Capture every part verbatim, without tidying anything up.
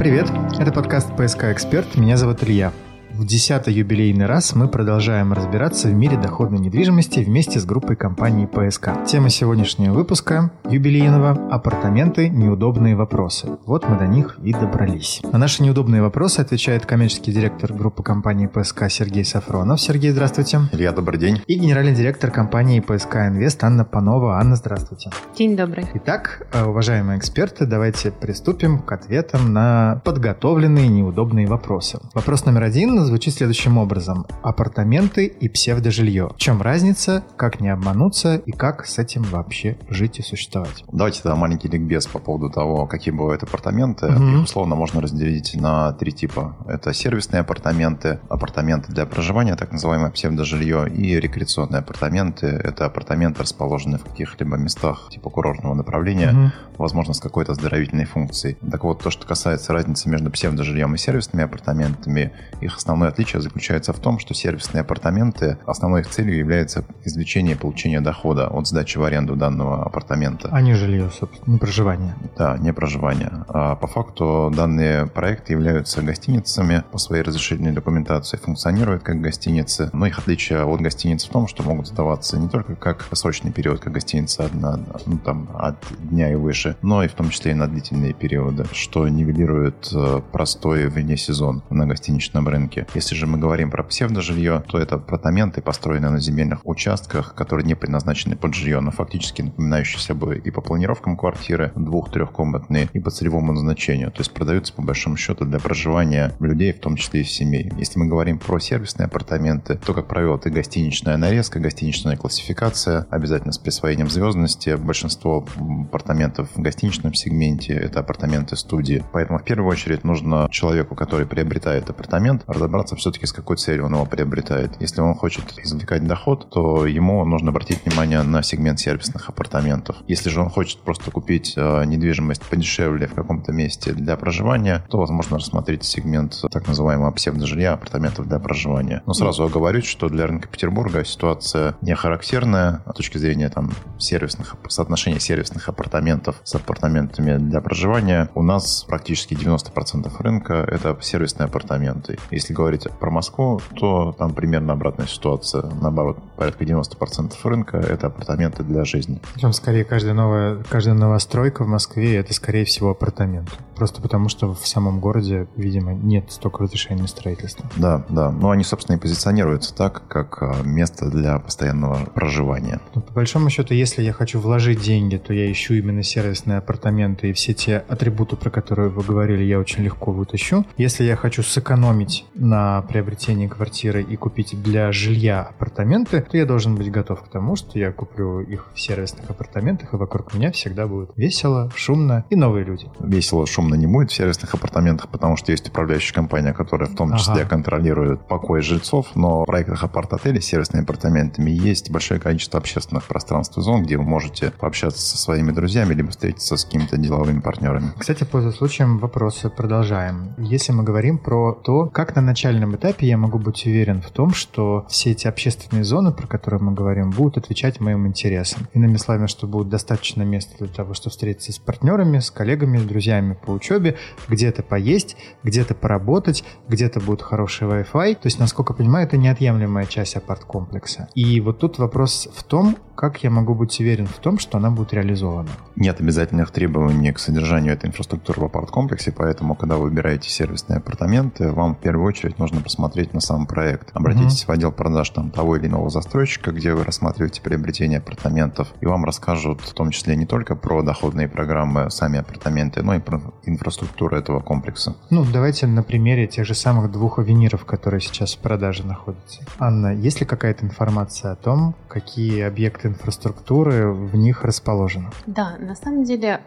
Привет, это подкаст «ПСК Эксперт», меня зовут Илья. В десятый юбилейный раз мы продолжаем разбираться в мире доходной недвижимости вместе с группой компаний ПСК. Тема сегодняшнего выпуска юбилейного – апартаменты, неудобные вопросы. Вот мы до них и добрались. На наши неудобные вопросы отвечает коммерческий директор группы компаний ПСК Сергей Софронов. Сергей, здравствуйте. Илья, добрый день. И генеральный директор компании ПСК Инвест Анна Панова. Анна, здравствуйте. День добрый. Итак, уважаемые эксперты, давайте приступим к ответам на подготовленные неудобные вопросы. Вопрос номер один – звучит следующим образом. Апартаменты и псевдожилье. В чем разница, как не обмануться и как с этим вообще жить и существовать? Давайте да, маленький ликбез по поводу того, какие бывают апартаменты. Mm-hmm. Их условно можно разделить на три типа. Это сервисные апартаменты, апартаменты для проживания, так называемое псевдожилье, и рекреационные апартаменты. Это апартаменты, расположенные в каких-либо местах типа курортного направления, mm-hmm. возможно, с какой-то оздоровительной функцией. Так вот, то, что касается разницы между псевдожильем и сервисными апартаментами, их основная Основное отличие заключается в том, что сервисные апартаменты, основной их целью является извлечение и получение дохода от сдачи в аренду данного апартамента. А не жилье, собственно, не проживание. Да, не проживание. А по факту данные проекты являются гостиницами по своей разрешительной документации, функционируют как гостиницы, но их отличие от гостиниц в том, что могут сдаваться не только как срочный период, как гостиница одна, ну, там, от дня и выше, но и в том числе и на длительные периоды, что нивелирует простой вне сезон на гостиничном рынке. Если же мы говорим про псевдожилье, то это апартаменты, построенные на земельных участках, которые не предназначены под жилье, но фактически напоминающие собой и по планировкам квартиры двух-трехкомнатные, и по целевому назначению, то есть продаются по большому счету для проживания людей, в том числе и семей. Если мы говорим про сервисные апартаменты, то, как правило, это гостиничная нарезка, гостиничная классификация, обязательно с присвоением звездности. Большинство апартаментов в гостиничном сегменте – это апартаменты-студии. Поэтому в первую очередь нужно человеку, который приобретает апартамент, разобраться все-таки с какой целью он его приобретает. Если он хочет извлекать доход, то ему нужно обратить внимание на сегмент сервисных апартаментов. Если же он хочет просто купить недвижимость подешевле в каком-то месте для проживания, то возможно рассмотреть сегмент так называемого псевдожилья, апартаментов для проживания. Но сразу оговорюсь, что для рынка Петербурга ситуация не характерная с точки зрения там, сервисных, соотношения сервисных апартаментов с апартаментами для проживания. У нас практически девяносто процентов рынка это сервисные апартаменты. Если говорить про Москву, то там примерно обратная ситуация. Наоборот, порядка девяносто процентов рынка – это апартаменты для жизни. Причем, скорее, каждая новая, каждая новостройка в Москве – это, скорее всего, апартамент. Просто потому, что в самом городе, видимо, нет столько разрешений на строительство. Да, да. Но они, собственно, и позиционируются так, как место для постоянного проживания. Но, по большому счету, если я хочу вложить деньги, то я ищу именно сервисные апартаменты, и все те атрибуты, про которые вы говорили, я очень легко вытащу. Если я хочу сэкономить на приобретение квартиры и купить для жилья апартаменты, то я должен быть готов к тому, что я куплю их в сервисных апартаментах, и вокруг меня всегда будет весело, шумно и новые люди. Весело, шумно не будет в сервисных апартаментах, потому что есть управляющая компания, которая в том числе ага. контролирует покой жильцов, но в проектах апарт-отелей с сервисными апартаментами есть большое количество общественных пространств и зон, где вы можете пообщаться со своими друзьями либо встретиться с какими-то деловыми партнерами. Кстати, пользуясь случаем, вопросы продолжаем. Если мы говорим про то, как на начале В начальном этапе я могу быть уверен в том, что все эти общественные зоны, про которые мы говорим, будут отвечать моим интересам. Иными словами, что будет достаточно места для того, чтобы встретиться с партнерами, с коллегами, с друзьями по учебе, где-то поесть, где-то поработать, где-то будет хороший Wi-Fi. То есть, насколько я понимаю, это неотъемлемая часть апарт-комплекса. И вот тут вопрос в том, как я могу быть уверен в том, что она будет реализована? Нет обязательных требований к содержанию этой инфраструктуры в апарт-комплексе, поэтому, когда вы выбираете сервисные апартаменты, вам в первую очередь нужно посмотреть на сам проект. Обратитесь mm-hmm. в отдел продаж там, того или иного застройщика, где вы рассматриваете приобретение апартаментов, и вам расскажут в том числе не только про доходные программы, сами апартаменты, но и про инфраструктуру этого комплекса. Ну, давайте на примере тех же самых двух авениров, которые сейчас в продаже находятся. Анна, есть ли какая-то информация о том, какие объекты инфраструктуры в них расположена? Да, на самом деле,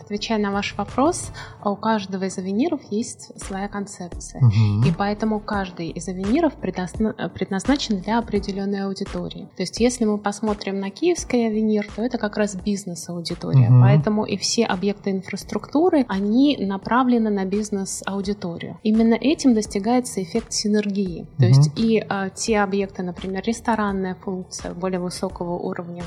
отвечая на ваш вопрос, у каждого из авениров есть своя концепция. Угу. И поэтому каждый из авениров предназначен для определенной аудитории. То есть, если мы посмотрим на Киевский авенир, то это как раз бизнес-аудитория. Угу. Поэтому и все объекты инфраструктуры, они направлены на бизнес-аудиторию. Именно этим достигается эффект синергии. То угу. есть, и а, те объекты, например, ресторанная функция более высокого уровня, уровнем,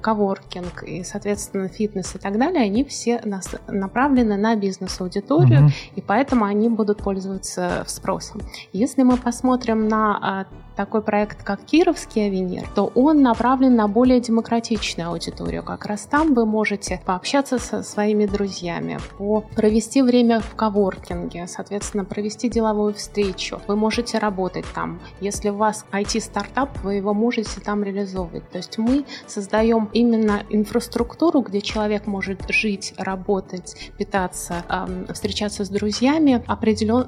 коворкинг и, соответственно, фитнес и так далее, они все направлены на бизнес-аудиторию, угу. и поэтому они будут пользоваться спросом. Если мы посмотрим на такой проект, как Кировский Авенир, то он направлен на более демократичную аудиторию. Как раз там вы можете пообщаться со своими друзьями, провести время в коворкинге, соответственно, провести деловую встречу. Вы можете работать там. Если у вас ай ти-стартап, вы его можете там реализовывать. То есть мы создаем именно инфраструктуру, где человек может жить, работать, питаться, встречаться с друзьями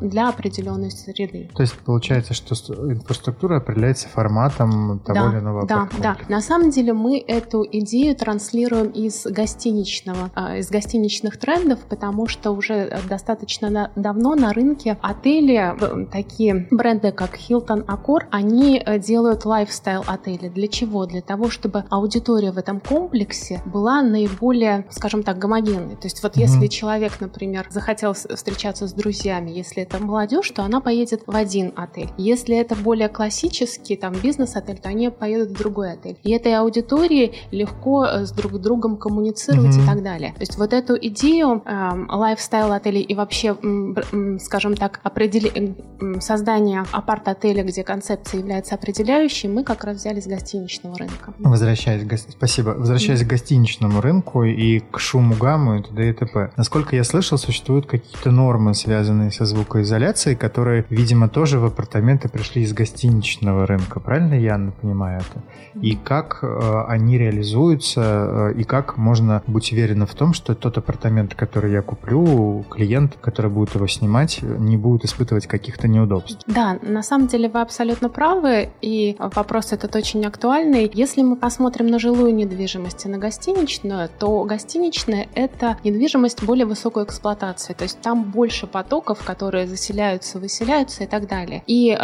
для определенной среды. То есть получается, что инфраструктура определяется форматом того да, или иного да, да. На самом деле мы эту идею транслируем из гостиничного, из гостиничных трендов, потому что уже достаточно давно на рынке отели, такие бренды, как Hilton, Accor, они делают лайфстайл отели. Для чего? Для того, чтобы аудитория в этом комплексе была наиболее, скажем так, гомогенной. То есть вот mm-hmm. если человек, например, захотел встречаться с друзьями, если это молодежь, то она поедет в один отель. Если это более классический классический там бизнес-отель, то они поедут в другой отель. И этой аудитории легко с друг другом коммуницировать mm-hmm. и так далее. То есть вот эту идею эм, лайфстайл отелей и вообще, м, м, скажем так, определи... создание апарт-отеля, где концепция является определяющей, мы как раз взяли с гостиничного рынка. Возвращаясь, го... Спасибо. Возвращаясь mm-hmm. к гостиничному рынку и к шуму, гамму и т.д. и т.п. Насколько я слышал, существуют какие-то нормы, связанные со звукоизоляцией, которые, видимо, тоже в апартаменты пришли из гостиничного рынка, правильно я, Анна, понимаю это? И как э, они реализуются, э, и как можно быть уверенным в том, что тот апартамент, который я куплю, клиент, который будет его снимать, не будет испытывать каких-то неудобств? Да, на самом деле вы абсолютно правы, и вопрос этот очень актуальный. Если мы посмотрим на жилую недвижимость и на гостиничную, то гостиничная – это недвижимость более высокой эксплуатации, то есть там больше потоков, которые заселяются, выселяются и так далее. И э,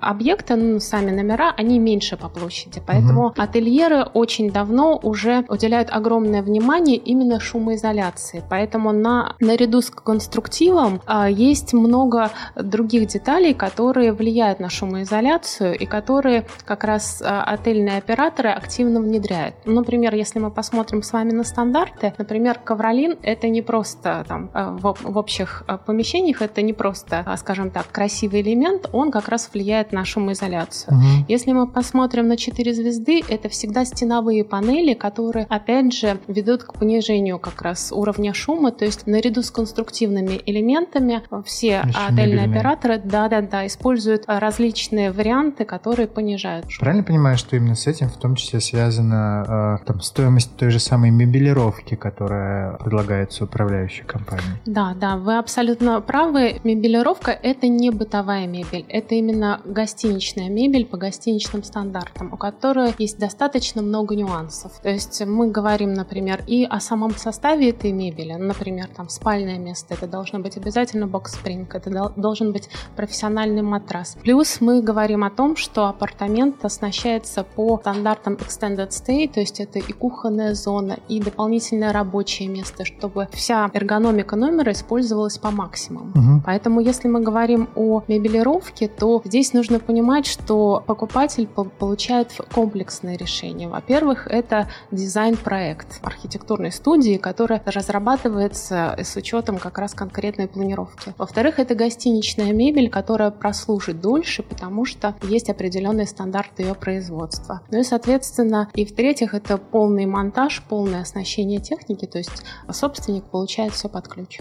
объекты, сами номера, они меньше по площади. Поэтому угу. ательеры очень давно уже уделяют огромное внимание именно шумоизоляции. Поэтому на, наряду с конструктивом а, есть много других деталей, которые влияют на шумоизоляцию и которые как раз а, отельные операторы активно внедряют. Например, если мы посмотрим с вами на стандарты, например, ковролин – это не просто там, в, в общих помещениях, это не просто, скажем так, красивый элемент, он как раз влияет на шумоизоляцию. Угу. Если мы посмотрим на четыре звезды, это всегда стеновые панели, которые, опять же, ведут к понижению как раз уровня шума, то есть наряду с конструктивными элементами все Еще отельные мебельные. операторы да, да, да, используют различные варианты, которые понижают шум. Правильно понимаю, что именно с этим в том числе связана э, там, стоимость той же самой мебелировки, которая предлагается управляющей компанией? Да, да, вы абсолютно правы. Мебелировка – это не бытовая мебель, это именно гостиничная мебель по гостиничным стандартам, у которой есть достаточно много нюансов. То есть мы говорим, например, и о самом составе этой мебели, например, там спальное место, это должно быть обязательно бокс-спринг, это дол- должен быть профессиональный матрас. Плюс мы говорим о том, что апартамент оснащается по стандартам Extended stay, то есть это и кухонная зона, и дополнительное рабочее место, чтобы вся эргономика номера использовалась по максимуму. Угу. Поэтому если мы говорим о мебелировке, то здесь нужно понимать, что покупатель получает комплексное решение. Во-первых, это дизайн-проект архитектурной студии, который разрабатывается с учетом как раз конкретной планировки. Во-вторых, это гостиничная мебель, которая прослужит дольше, потому что есть определенные стандарты ее производства. Ну и, соответственно, и в-третьих, это полный монтаж, полное оснащение техники, то есть собственник получает все под ключ.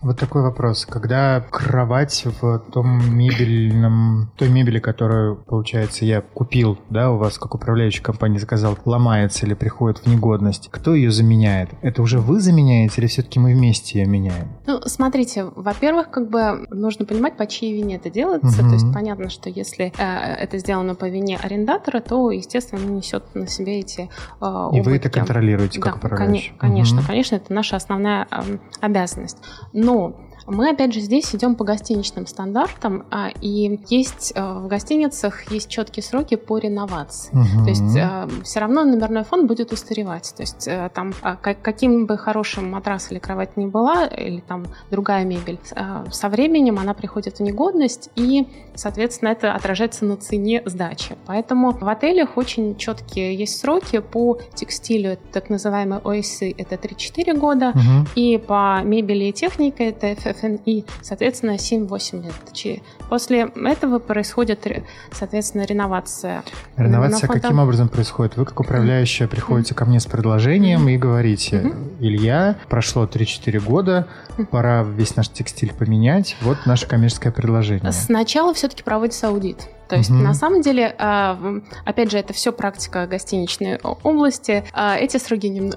Вот такой вопрос. Когда кровать в том мебельном, той мебели, которую, получается, я купил, да, у вас, как управляющая компания заказал, ломается или приходит в негодность, кто ее заменяет? Это уже вы заменяете или все-таки мы вместе ее меняем? Ну, смотрите, во-первых, как бы нужно понимать, по чьей вине это делается. Угу. То есть понятно, что если э, это сделано по вине арендатора, то, естественно, он несет на себе эти э, убытки. И вы это контролируете как да, управляющий? Кон- конечно, угу. конечно, это наша основная э, обязанность. Но Мы, опять же, здесь идем по гостиничным стандартам, и есть в гостиницах есть четкие сроки по реновации. Угу. То есть все равно номерной фонд будет устаревать. То есть там каким бы хорошим матрас или кровать ни была, или там другая мебель, со временем она приходит в негодность, и, соответственно, это отражается на цене сдачи. Поэтому в отелях очень четкие есть сроки по текстилю, так называемые о эс и, это три-четыре года, угу. и по мебели и технике это эф эф эн и, соответственно, семь-восемь лет. После этого происходит, соответственно, реновация. Реновация каким образом происходит? Вы, как управляющая, mm-hmm. приходите ко мне с предложением mm-hmm. и говорите, mm-hmm. Илья, прошло три-четыре года, mm-hmm. пора весь наш текстиль поменять, вот наше коммерческое предложение. Сначала все-таки проводится аудит. То есть, угу. на самом деле, опять же, это все практика гостиничной области. Эти сроки,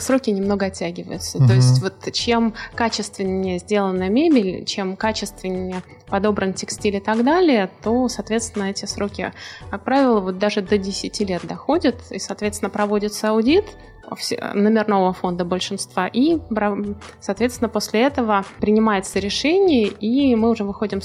сроки немного оттягиваются. Угу. То есть, вот чем качественнее сделана мебель, чем качественнее подобран текстиль и так далее, то, соответственно, эти сроки, как правило, вот даже до десяти лет доходят, и, соответственно, проводится аудит номерного фонда большинства, и, соответственно, после этого принимается решение, и мы уже выходим к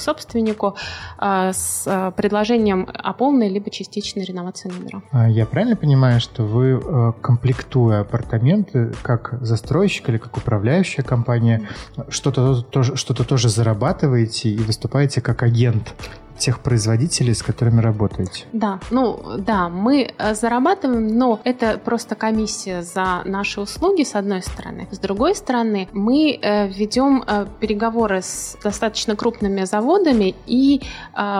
собственнику с предложением о полной либо частичной реновации номера. Я правильно понимаю, что вы, комплектуя апартаменты, как застройщик или как управляющая компания, что-то тоже, что-то тоже зарабатываете и выступаете как агент тех производителей, с которыми работаете? Да, ну да, мы зарабатываем, но это просто комиссия за наши услуги, с одной стороны. С другой стороны, мы ведем переговоры с достаточно крупными заводами и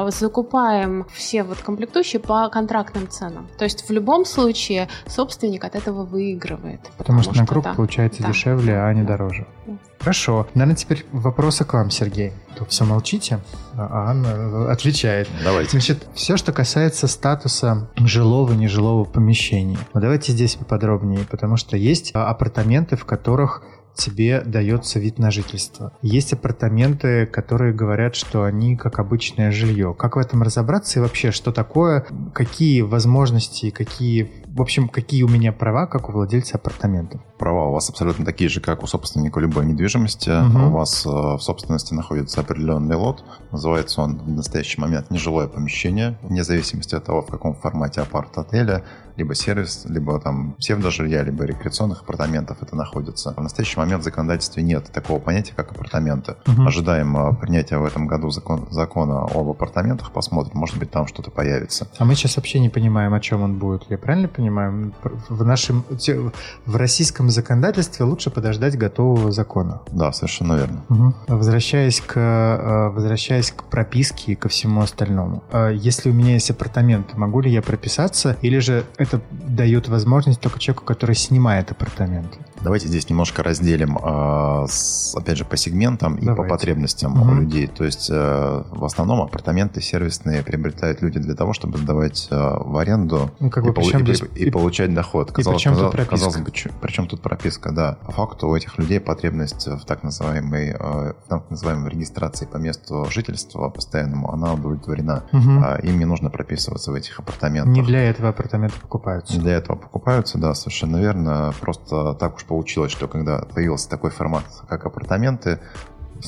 закупаем все вот комплектующие по контрактным ценам. То есть в любом случае собственник от этого выигрывает. Потому, потому что на круг да, получается да, дешевле, да, а не да, дороже. Да. Хорошо. Наверное, теперь вопросы к вам, Сергей. Тут все молчите, а Анна отвечает. Давайте. Значит, все, что касается статуса жилого, нежилого помещения. Но давайте здесь поподробнее, потому что есть апартаменты, в которых тебе дается вид на жительство. Есть апартаменты, которые говорят, что они как обычное жилье. Как в этом разобраться и вообще, что такое, какие возможности, какие, в общем, какие у меня права, как у владельца апартамента? Права у вас абсолютно такие же, как у собственника любой недвижимости. Угу. У вас в собственности находится определенный лот. Называется он в настоящий момент нежилое помещение, вне зависимости от того, в каком формате апарт-отеля, либо сервис, либо там псевдожилья, либо рекреационных апартаментов это находится. В настоящий момент в законодательстве нет такого понятия, как апартаменты. Угу. Ожидаем принятия в этом году закон, закона об апартаментах, посмотрим, может быть, там что-то появится. А мы сейчас вообще не понимаем, о чем он будет. Я правильно понимаю? В нашем, в российском законодательстве лучше подождать готового закона. Да, совершенно верно. Угу. Возвращаясь к, возвращаясь к прописке и ко всему остальному. Если у меня есть апартамент, могу ли я прописаться, или же это дает возможность только человеку, который снимает апартаменты? Давайте здесь немножко разделим, опять же, по сегментам. Давайте. И по потребностям угу. людей. То есть, в основном апартаменты сервисные приобретают люди для того, чтобы сдавать в аренду, ну, как бы, и, причем, и, и, и, и получать доход. Казалось, и причем казалось, тут казалось бы, причем тут прописка, да. По факту у этих людей потребность в так называемой, в так называемой регистрации по месту жительства постоянному, она удовлетворена. Угу. Им не нужно прописываться в этих апартаментах. Не для этого апартаменты покупаются. Для этого покупаются, да, совершенно верно. Просто так уж получилось, что когда появился такой формат, как апартаменты,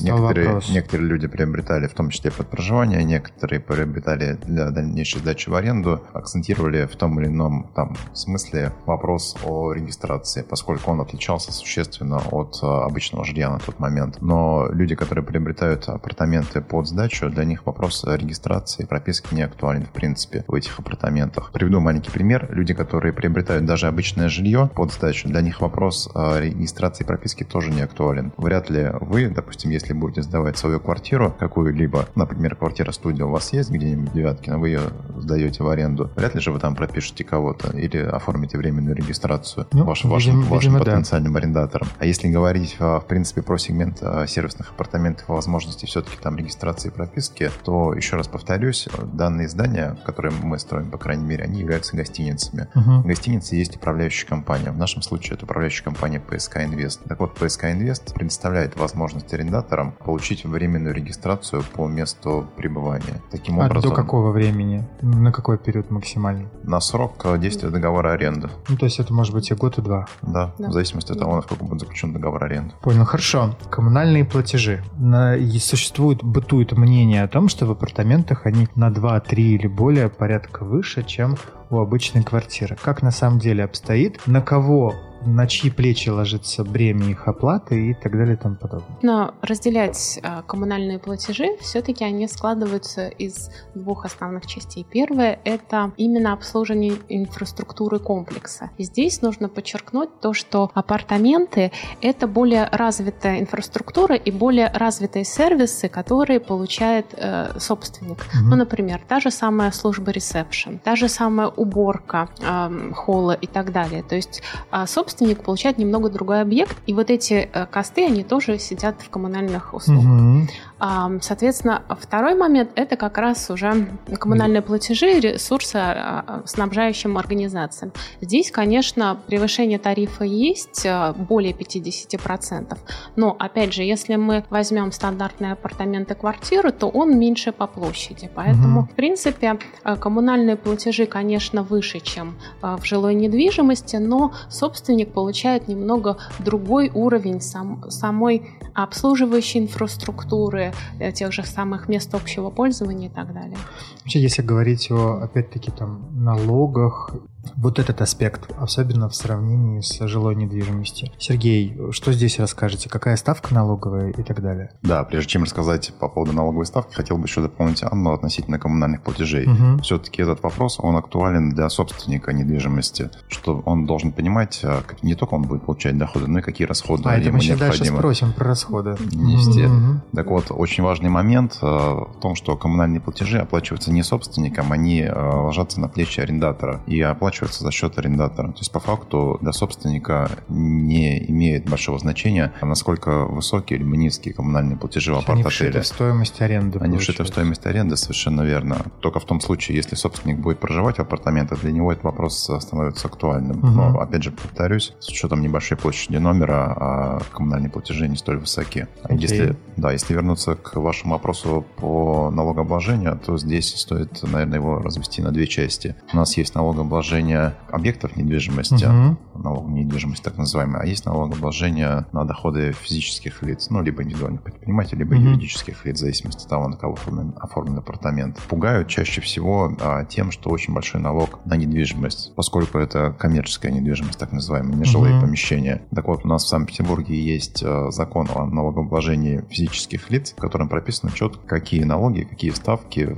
некоторые, некоторые люди приобретали, в том числе под проживание, некоторые приобретали для дальнейшей сдачи в аренду, акцентировали в том или ином там смысле вопрос о регистрации, поскольку он отличался существенно от обычного жилья на тот момент. Но люди, которые приобретают апартаменты под сдачу, для них вопрос регистрации и прописки не актуален в принципе в этих апартаментах. Приведу маленький пример. Люди, которые приобретают даже обычное жилье под сдачу, для них вопрос регистрации и прописки тоже не актуален. Вряд ли вы, допустим, если будете сдавать свою квартиру, какую-либо, например, квартира-студия у вас есть где-нибудь в Девяткино, вы ее сдаете в аренду, вряд ли же вы там пропишете кого-то или оформите временную регистрацию, ну, ваш, видимо, вашим, видимо, вашим потенциальным да. арендатором. А если говорить, в принципе, про сегмент сервисных апартаментов и возможности все-таки там регистрации и прописки, то, еще раз повторюсь, данные здания, которые мы строим, по крайней мере, они являются гостиницами. Uh-huh. В гостинице есть управляющая компания. В нашем случае это управляющая компания пэ эс ка Инвест. Так вот, пэ эс ка Инвест предоставляет возможность арендатора регистратором получить временную регистрацию по месту пребывания. Таким а образом, до какого времени? На какой период максимально? На срок действия договора аренды. Ну, то есть это может быть и год, и два. Да, да. в зависимости от того, насколько будет заключен договор аренды. Понял, хорошо. Коммунальные платежи. На... Существует, бытует мнение о том, что в апартаментах они на два-три или более порядка выше, чем у обычной квартиры. Как на самом деле обстоит? На кого, на чьи плечи ложится бремя их оплаты и так далее и тому подобное. Но разделять а, коммунальные платежи, все-таки они складываются из двух основных частей. Первое – это именно обслуживание инфраструктуры комплекса. И здесь нужно подчеркнуть то, что апартаменты – это более развитая инфраструктура и более развитые сервисы, которые получает э, собственник. Mm-hmm. Ну, например, та же самая служба ресепшн, та же самая уборка э, холла и так далее. То есть э, собственник Собственник получает немного другой объект, и вот эти косты, они тоже сидят в коммунальных услугах. Угу. Соответственно, второй момент – это как раз уже коммунальные платежи, ресурсы снабжающим организациям. Здесь, конечно, превышение тарифа есть более пятьдесят процентов, но, опять же, если мы возьмем стандартные апартаменты, квартиру, то он меньше по площади. Поэтому, угу. в принципе, коммунальные платежи, конечно, выше, чем в жилой недвижимости, но собственник получает немного другой уровень сам, самой обслуживающей инфраструктуры, тех же самых мест общего пользования и так далее. Вообще, если говорить о, опять-таки, там, налогах, вот этот аспект, особенно в сравнении с жилой недвижимостью. Сергей, что здесь расскажете? Какая ставка налоговая и так далее? Да, прежде чем рассказать по поводу налоговой ставки, хотел бы еще дополнить Анну относительно коммунальных платежей. Угу. Все-таки этот вопрос, он актуален для собственника недвижимости, что он должен понимать, не только он будет получать доходы, но и какие расходы а, ему необходимы. А это мы еще дальше спросим про расходы. Естественно. Угу. Так вот, очень важный момент в том, что коммунальные платежи оплачиваются не собственником, они ложатся на плечи арендатора и оплачиваются за счет арендатора. То есть, по факту, для собственника не имеет большого значения, насколько высокие или низкие коммунальные платежи в апарт-отеле. Они вшиты в стоимость аренды. Они вшиты в стоимость аренды, совершенно верно. Только в том случае, если собственник будет проживать в апартаментах, для него этот вопрос становится актуальным. Угу. Но, опять же, повторюсь, с учетом небольшой площади номера, а коммунальные платежи не столь высоки. Okay. Если, да, если вернуться к вашему вопросу по налогообложению, то здесь стоит, наверное, его развести на две части. У нас есть налогообложение объектов недвижимости, угу. налог недвижимости так называемый, а есть налогообложение на доходы физических лиц, ну, либо индивидуальных предпринимателей, либо угу. юридических лиц, в зависимости от того, на кого оформлен, оформлен апартамент. Пугают чаще всего а, тем, что очень большой налог на недвижимость, поскольку это коммерческая недвижимость, так называемая, нежилые угу. помещения. Так вот, у нас в Санкт-Петербурге есть а, закон о налогообложении физических лиц, в котором прописано четко, какие налоги, какие ставки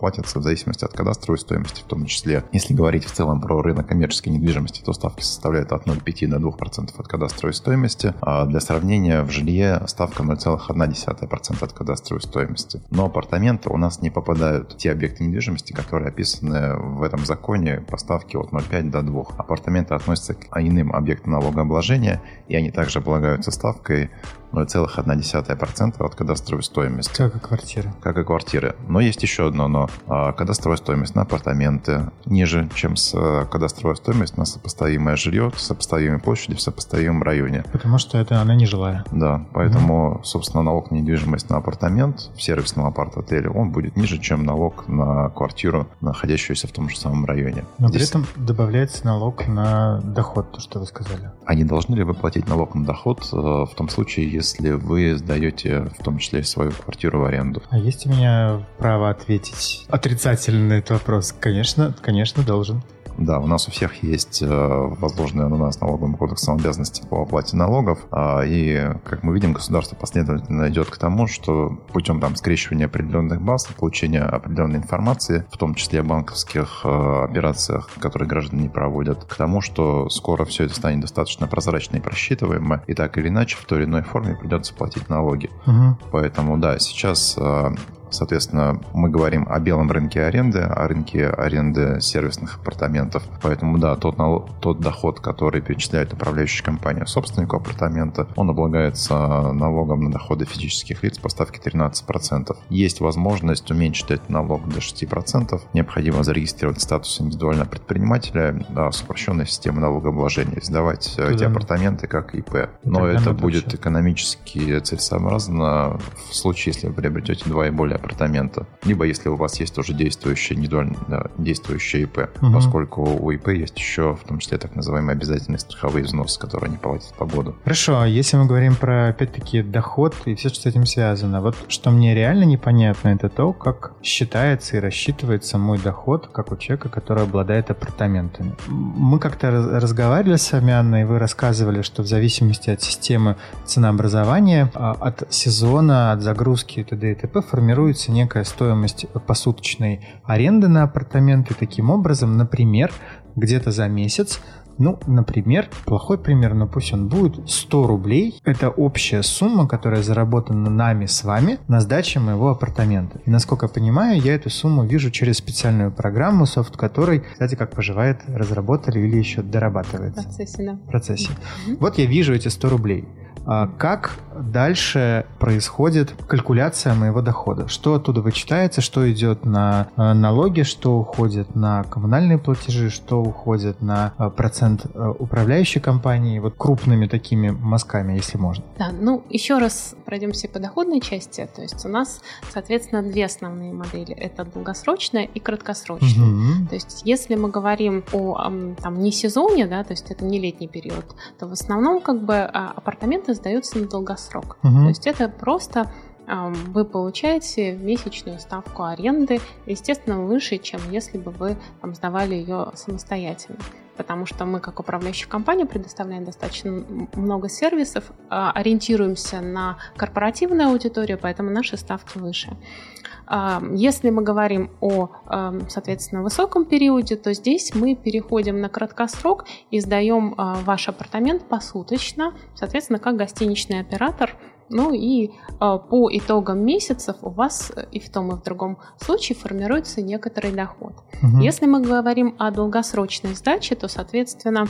платятся в зависимости от кадастровой стоимости в том числе. Если говорить в целом про рынок коммерческой недвижимости, то ставки составляют от ноль целых пяти десятых до двух процентов от кадастровой стоимости. А для сравнения, в жилье ставка ноль целых одна десятая процента от кадастровой стоимости. Но апартаменты у нас не попадают в те объекты недвижимости, которые описаны в этом законе по ставке от ноль целых пяти десятых до двух процентов. Апартаменты относятся к иным объектам налогообложения, и они также облагаются ставкой ноль целых одна десятая процента от кадастровой стоимости. Как и квартиры. Как и квартиры. Но есть еще одно но. Кадастровая стоимость на апартаменты ниже, чем с кадастровой стоимостью на сопоставимое жилье, в сопоставимой площади, в сопоставимом районе. Потому что это она нежилая. Да, поэтому, mm-hmm. собственно, налог на недвижимость на апартамент в сервисном апарт-отеле, он будет ниже, чем налог на квартиру, находящуюся в том же самом районе. Но Здесь... при этом добавляется налог на доход, то, что вы сказали. А не должны ли вы платить налог на доход в том случае, если вы сдаете в том числе свою квартиру в аренду? А есть у меня право ответить отрицательно этот вопрос? Конечно, конечно, должен. Да, у нас у всех есть возложенные на нас налоговым кодексом обязанности по оплате налогов, и, как мы видим, государство последовательно идет к тому, что путем там скрещивания определенных баз, получения определенной информации, в том числе о банковских операциях, которые граждане проводят, к тому, что скоро все это станет достаточно прозрачно и просчитываемо, и так или иначе в той или иной форме придется платить налоги. Угу. Поэтому, да, сейчас... Соответственно, мы говорим о белом рынке аренды, о рынке аренды сервисных апартаментов. Поэтому, да, тот, тот доход, который перечисляет управляющая компания собственнику апартамента, он облагается налогом на доходы физических лиц по ставке тринадцать процентов. Есть возможность уменьшить этот налог до шести процентов. Необходимо зарегистрировать статус индивидуального предпринимателя, да, упрощенной системы налогообложения, сдавать Туда эти мы... апартаменты как ИП. Но Тогда это будет вообще экономически целесообразно в случае, если вы приобретете два и более апартамента, либо если у вас есть уже действующее, да, действующее ИП, угу. поскольку у ИП есть еще в том числе так называемые обязательные страховые взносы, которые они платят по году. Хорошо, если мы говорим про, опять-таки, доход и все, что с этим связано, вот что мне реально непонятно, это то, как считается и рассчитывается мой доход, как у человека, который обладает апартаментами. Мы как-то разговаривали с вами, Анна, и вы рассказывали, что в зависимости от системы ценообразования, от сезона, от загрузки и т.д. и т.п. формируется некая стоимость посуточной аренды на апартаменты. Таким образом, например, где-то за месяц, ну, например, плохой пример, но пусть он будет, сто рублей. Это общая сумма, которая заработана нами с вами на сдаче моего апартамента. И, насколько я понимаю, я эту сумму вижу через специальную программу, софт которой, кстати, как поживает, разработали или еще дорабатывается. В процессе, да. В процессе. Mm-hmm. Вот я вижу эти сто рублей. Как дальше происходит калькуляция моего дохода? Что оттуда вычитается, что идет на налоги, что уходит на коммунальные платежи, что уходит на процент управляющей компании, вот крупными такими мазками, если можно. Да, ну еще раз пройдемся по доходной части. То есть у нас, соответственно, две основные модели. Это долгосрочная и краткосрочная. Угу. То есть если мы говорим о там, не сезоне, да, то есть это не летний период, то в основном как бы апартаменты сдаются на долгосрок. Uh-huh. То есть это просто э, вы получаете месячную ставку аренды, естественно, выше, чем если бы вы там, сдавали ее самостоятельно. Потому что мы, как управляющая компания, предоставляем достаточно много сервисов, э, ориентируемся на корпоративную аудиторию, поэтому наши ставки выше. Э, если мы говорим о, э, соответственно, высоком периоде, то здесь мы переходим на краткосрок и сдаем э, ваш апартамент посуточно, соответственно, как гостиничный оператор. Ну и э, по итогам месяцев у вас и в том, и в другом случае формируется некоторый доход. Угу. Если мы говорим о долгосрочной сдаче, то, соответственно,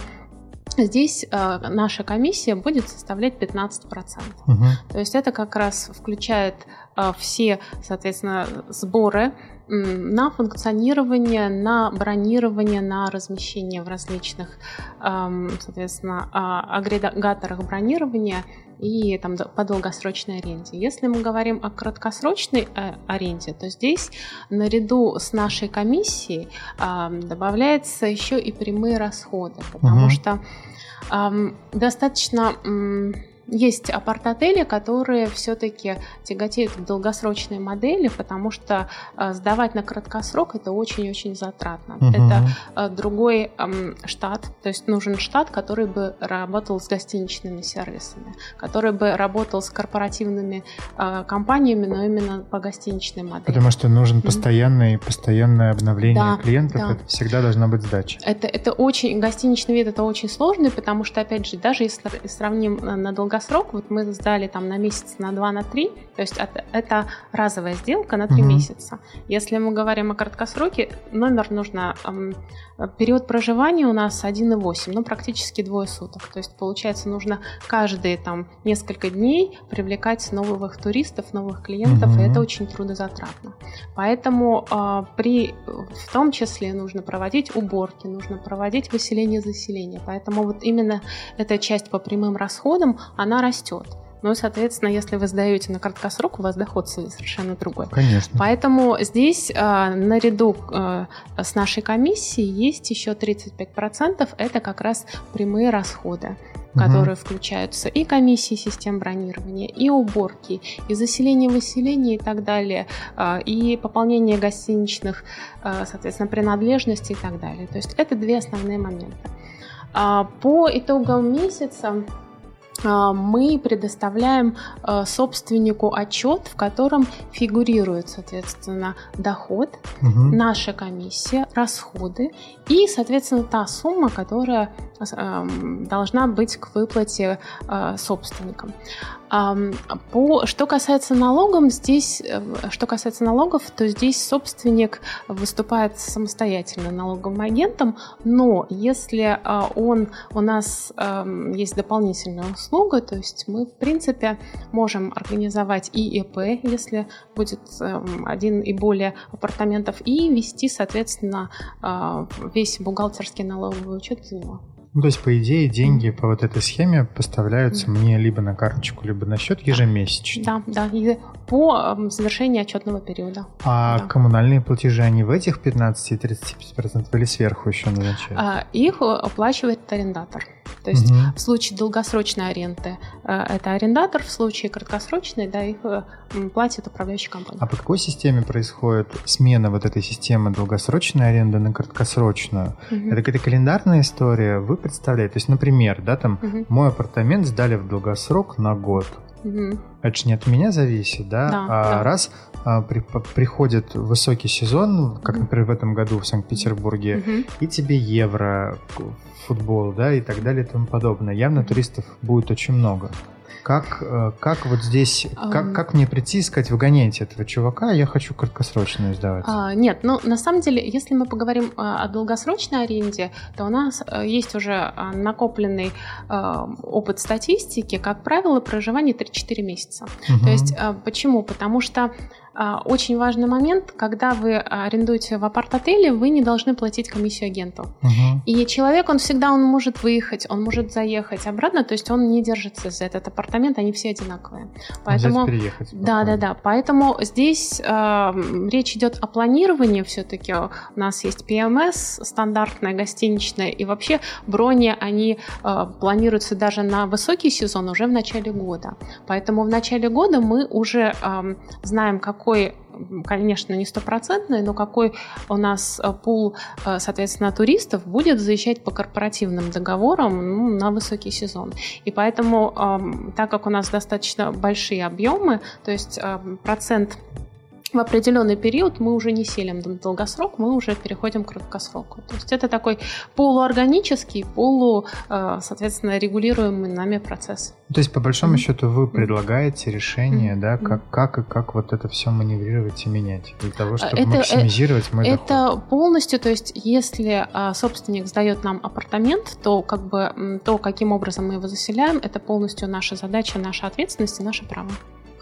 здесь э, наша комиссия будет составлять пятнадцать процентов. Угу. То есть это как раз включает э, все, соответственно, сборы на функционирование, на бронирование, на размещение в различных, соответственно, агрегаторах бронирования и там, по долгосрочной аренде. Если мы говорим о краткосрочной аренде, то здесь наряду с нашей комиссией добавляются еще и прямые расходы, потому угу. что достаточно... Есть апарт-отели, которые все-таки тяготеют к долгосрочной модели, потому что сдавать на краткосрок это очень-очень затратно. Угу. Это другой штат, то есть нужен штат, который бы работал с гостиничными сервисами, который бы работал с корпоративными компаниями, но именно по гостиничной модели. Потому что нужен постоянный, угу. постоянное обновление да, клиентов, да. это всегда должна быть сдача. Это, это очень, гостиничный вид это очень сложный, потому что, опять же, даже если сравним на долгосрок, срок, вот мы сдали там на месяц, на два, на три, то есть это разовая сделка на три угу. месяца. Если мы говорим о краткосроке, номер нужно, период проживания у нас один и восемь, ну практически двое суток, то есть получается нужно каждые там несколько дней привлекать новых туристов, новых клиентов, угу. и это очень трудозатратно. Поэтому при, в том числе нужно проводить уборки, нужно проводить выселение-заселение, поэтому вот именно эта часть по прямым расходам, она растет. Ну и, соответственно, если вы сдаете на краткосрок, у вас доход совершенно другой. Конечно. Поэтому здесь а, наряду а, с нашей комиссией есть еще тридцать пять процентов. Это как раз прямые расходы, которые угу. включаются и комиссии систем бронирования, и уборки, и заселение, выселение и так далее, и пополнение гостиничных, соответственно, принадлежностей и так далее. То есть это две основные моменты. По итогам месяца мы предоставляем собственнику отчет, в котором фигурирует, соответственно, доход, угу. наша комиссия, расходы и, соответственно, та сумма, которая должна быть к выплате собственникам. По, что касается налогов, здесь, что касается налогов, то здесь собственник выступает самостоятельно налоговым агентом, но если он, у нас есть дополнительная услуга, то есть мы, в принципе, можем организовать и ИП, если будет один и более апартаментов, и вести, соответственно, весь бухгалтерский налоговый учет за него. Ну, то есть, по идее, деньги по вот этой схеме поставляются мне либо на карточку, либо на счет ежемесячно. Да, да, по завершении отчетного периода. А да. Коммунальные платежи, они в этих пятнадцать и тридцать пять процентов или сверху еще назначают? Их оплачивает арендатор. То есть, угу. в случае долгосрочной аренды это арендатор, в случае краткосрочной, да, их платит управляющая компания. А по какой системе происходит смена вот этой системы долгосрочной аренды на краткосрочную? Угу. Это какая-то календарная история? Вы представляете, то есть, например, да, там, угу. мой апартамент сдали в долгосрок на год. Угу. Это же не от меня зависит, да? Да, а да. раз а, при, приходит высокий сезон, как, угу. например, в этом году в Санкт-Петербурге, угу. и тебе евро, футбол, да, и так далее и тому подобное. Явно угу. туристов будет очень много. Как, как вот здесь, как, как мне прийти и сказать, выгоняйте этого чувака, я хочу краткосрочную сдавать? Нет, ну на самом деле, если мы поговорим о долгосрочной аренде, то у нас есть уже накопленный опыт статистики, как правило, проживание три-четыре месяца. Угу. То есть почему? Потому что очень важный момент, когда вы арендуете в апарт-отеле, вы не должны платить комиссию агенту. Угу. И человек, он всегда, он может выехать, он может заехать обратно, то есть он не держится за этот апартамент, они все одинаковые. Поэтому, да, да, да. Поэтому здесь э, речь идет о планировании все-таки. У нас есть пи эм эс, стандартная, гостиничная, и вообще брони, они э, планируются даже на высокий сезон уже в начале года. Поэтому в начале года мы уже э, знаем, как какой, конечно, не стопроцентный, но какой у нас пул, соответственно, туристов будет заезжать по корпоративным договорам, ну, на высокий сезон. И поэтому, так как у нас достаточно большие объемы, то есть процент в определенный период мы уже не селим долгосрок, мы уже переходим к краткосроку. То есть это такой полуорганический, полу, соответственно, регулируемый нами процесс. То есть, по большому mm-hmm. счету, вы предлагаете решение, mm-hmm. да, как, как и как вот это все маневрировать и менять для того, чтобы это, максимизировать мой это доход? Это полностью, то есть, если а, собственник сдает нам апартамент, то как бы то, каким образом мы его заселяем, это полностью наша задача, наша ответственность и наше право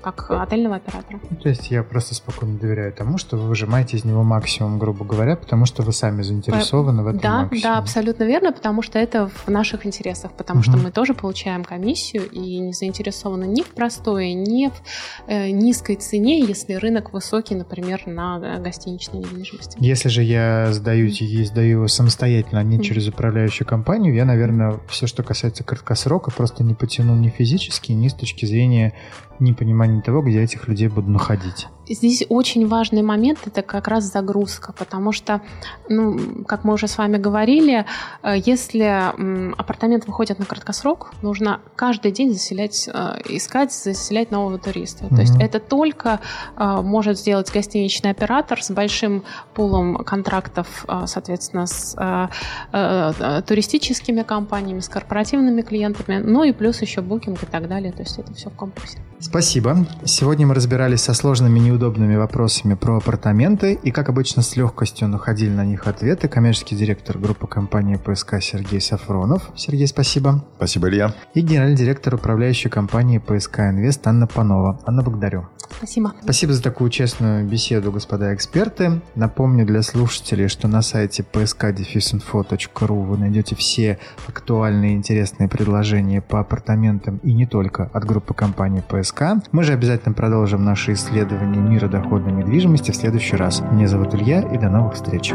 как отельного оператора. То есть я просто спокойно доверяю тому, что вы выжимаете из него максимум, грубо говоря, потому что вы сами заинтересованы в этом да, максимуме. Да, абсолютно верно, потому что это в наших интересах, потому угу. что мы тоже получаем комиссию и не заинтересованы ни в простой, ни в э, низкой цене, если рынок высокий, например, на гостиничной недвижимости. Если же я сдаю, я сдаю его самостоятельно, а не угу. через управляющую компанию, я, наверное, все, что касается краткосрока, просто не потяну ни физически, ни с точки зрения непонимания того, где этих людей буду находить. Здесь очень важный момент – это как раз загрузка, потому что, ну, как мы уже с вами говорили, если апартамент выходит на краткосрок, нужно каждый день заселять, искать, заселять нового туриста. Mm-hmm. То есть это только может сделать гостиничный оператор с большим пулом контрактов, соответственно, с туристическими компаниями, с корпоративными клиентами, ну и плюс еще букинг и так далее. То есть это все в комплексе. Спасибо. Сегодня мы разбирались со сложными неудобствами, удобными вопросами про апартаменты, и, как обычно, с легкостью находили на них ответы коммерческий директор группы компании ПСК Сергей Софронов. Сергей, спасибо. Спасибо, Илья. И генеральный директор управляющей компании ПСК Инвест Анна Панова. Анна, благодарю. Спасибо. Спасибо за такую честную беседу, господа эксперты. Напомню для слушателей, что на сайте пэ эс ка дефис инфо точка ру вы найдете все актуальные и интересные предложения по апартаментам и не только от группы компании ПСК. Мы же обязательно продолжим наши исследования мира доходной недвижимости в следующий раз. Меня зовут Илья, и до новых встреч.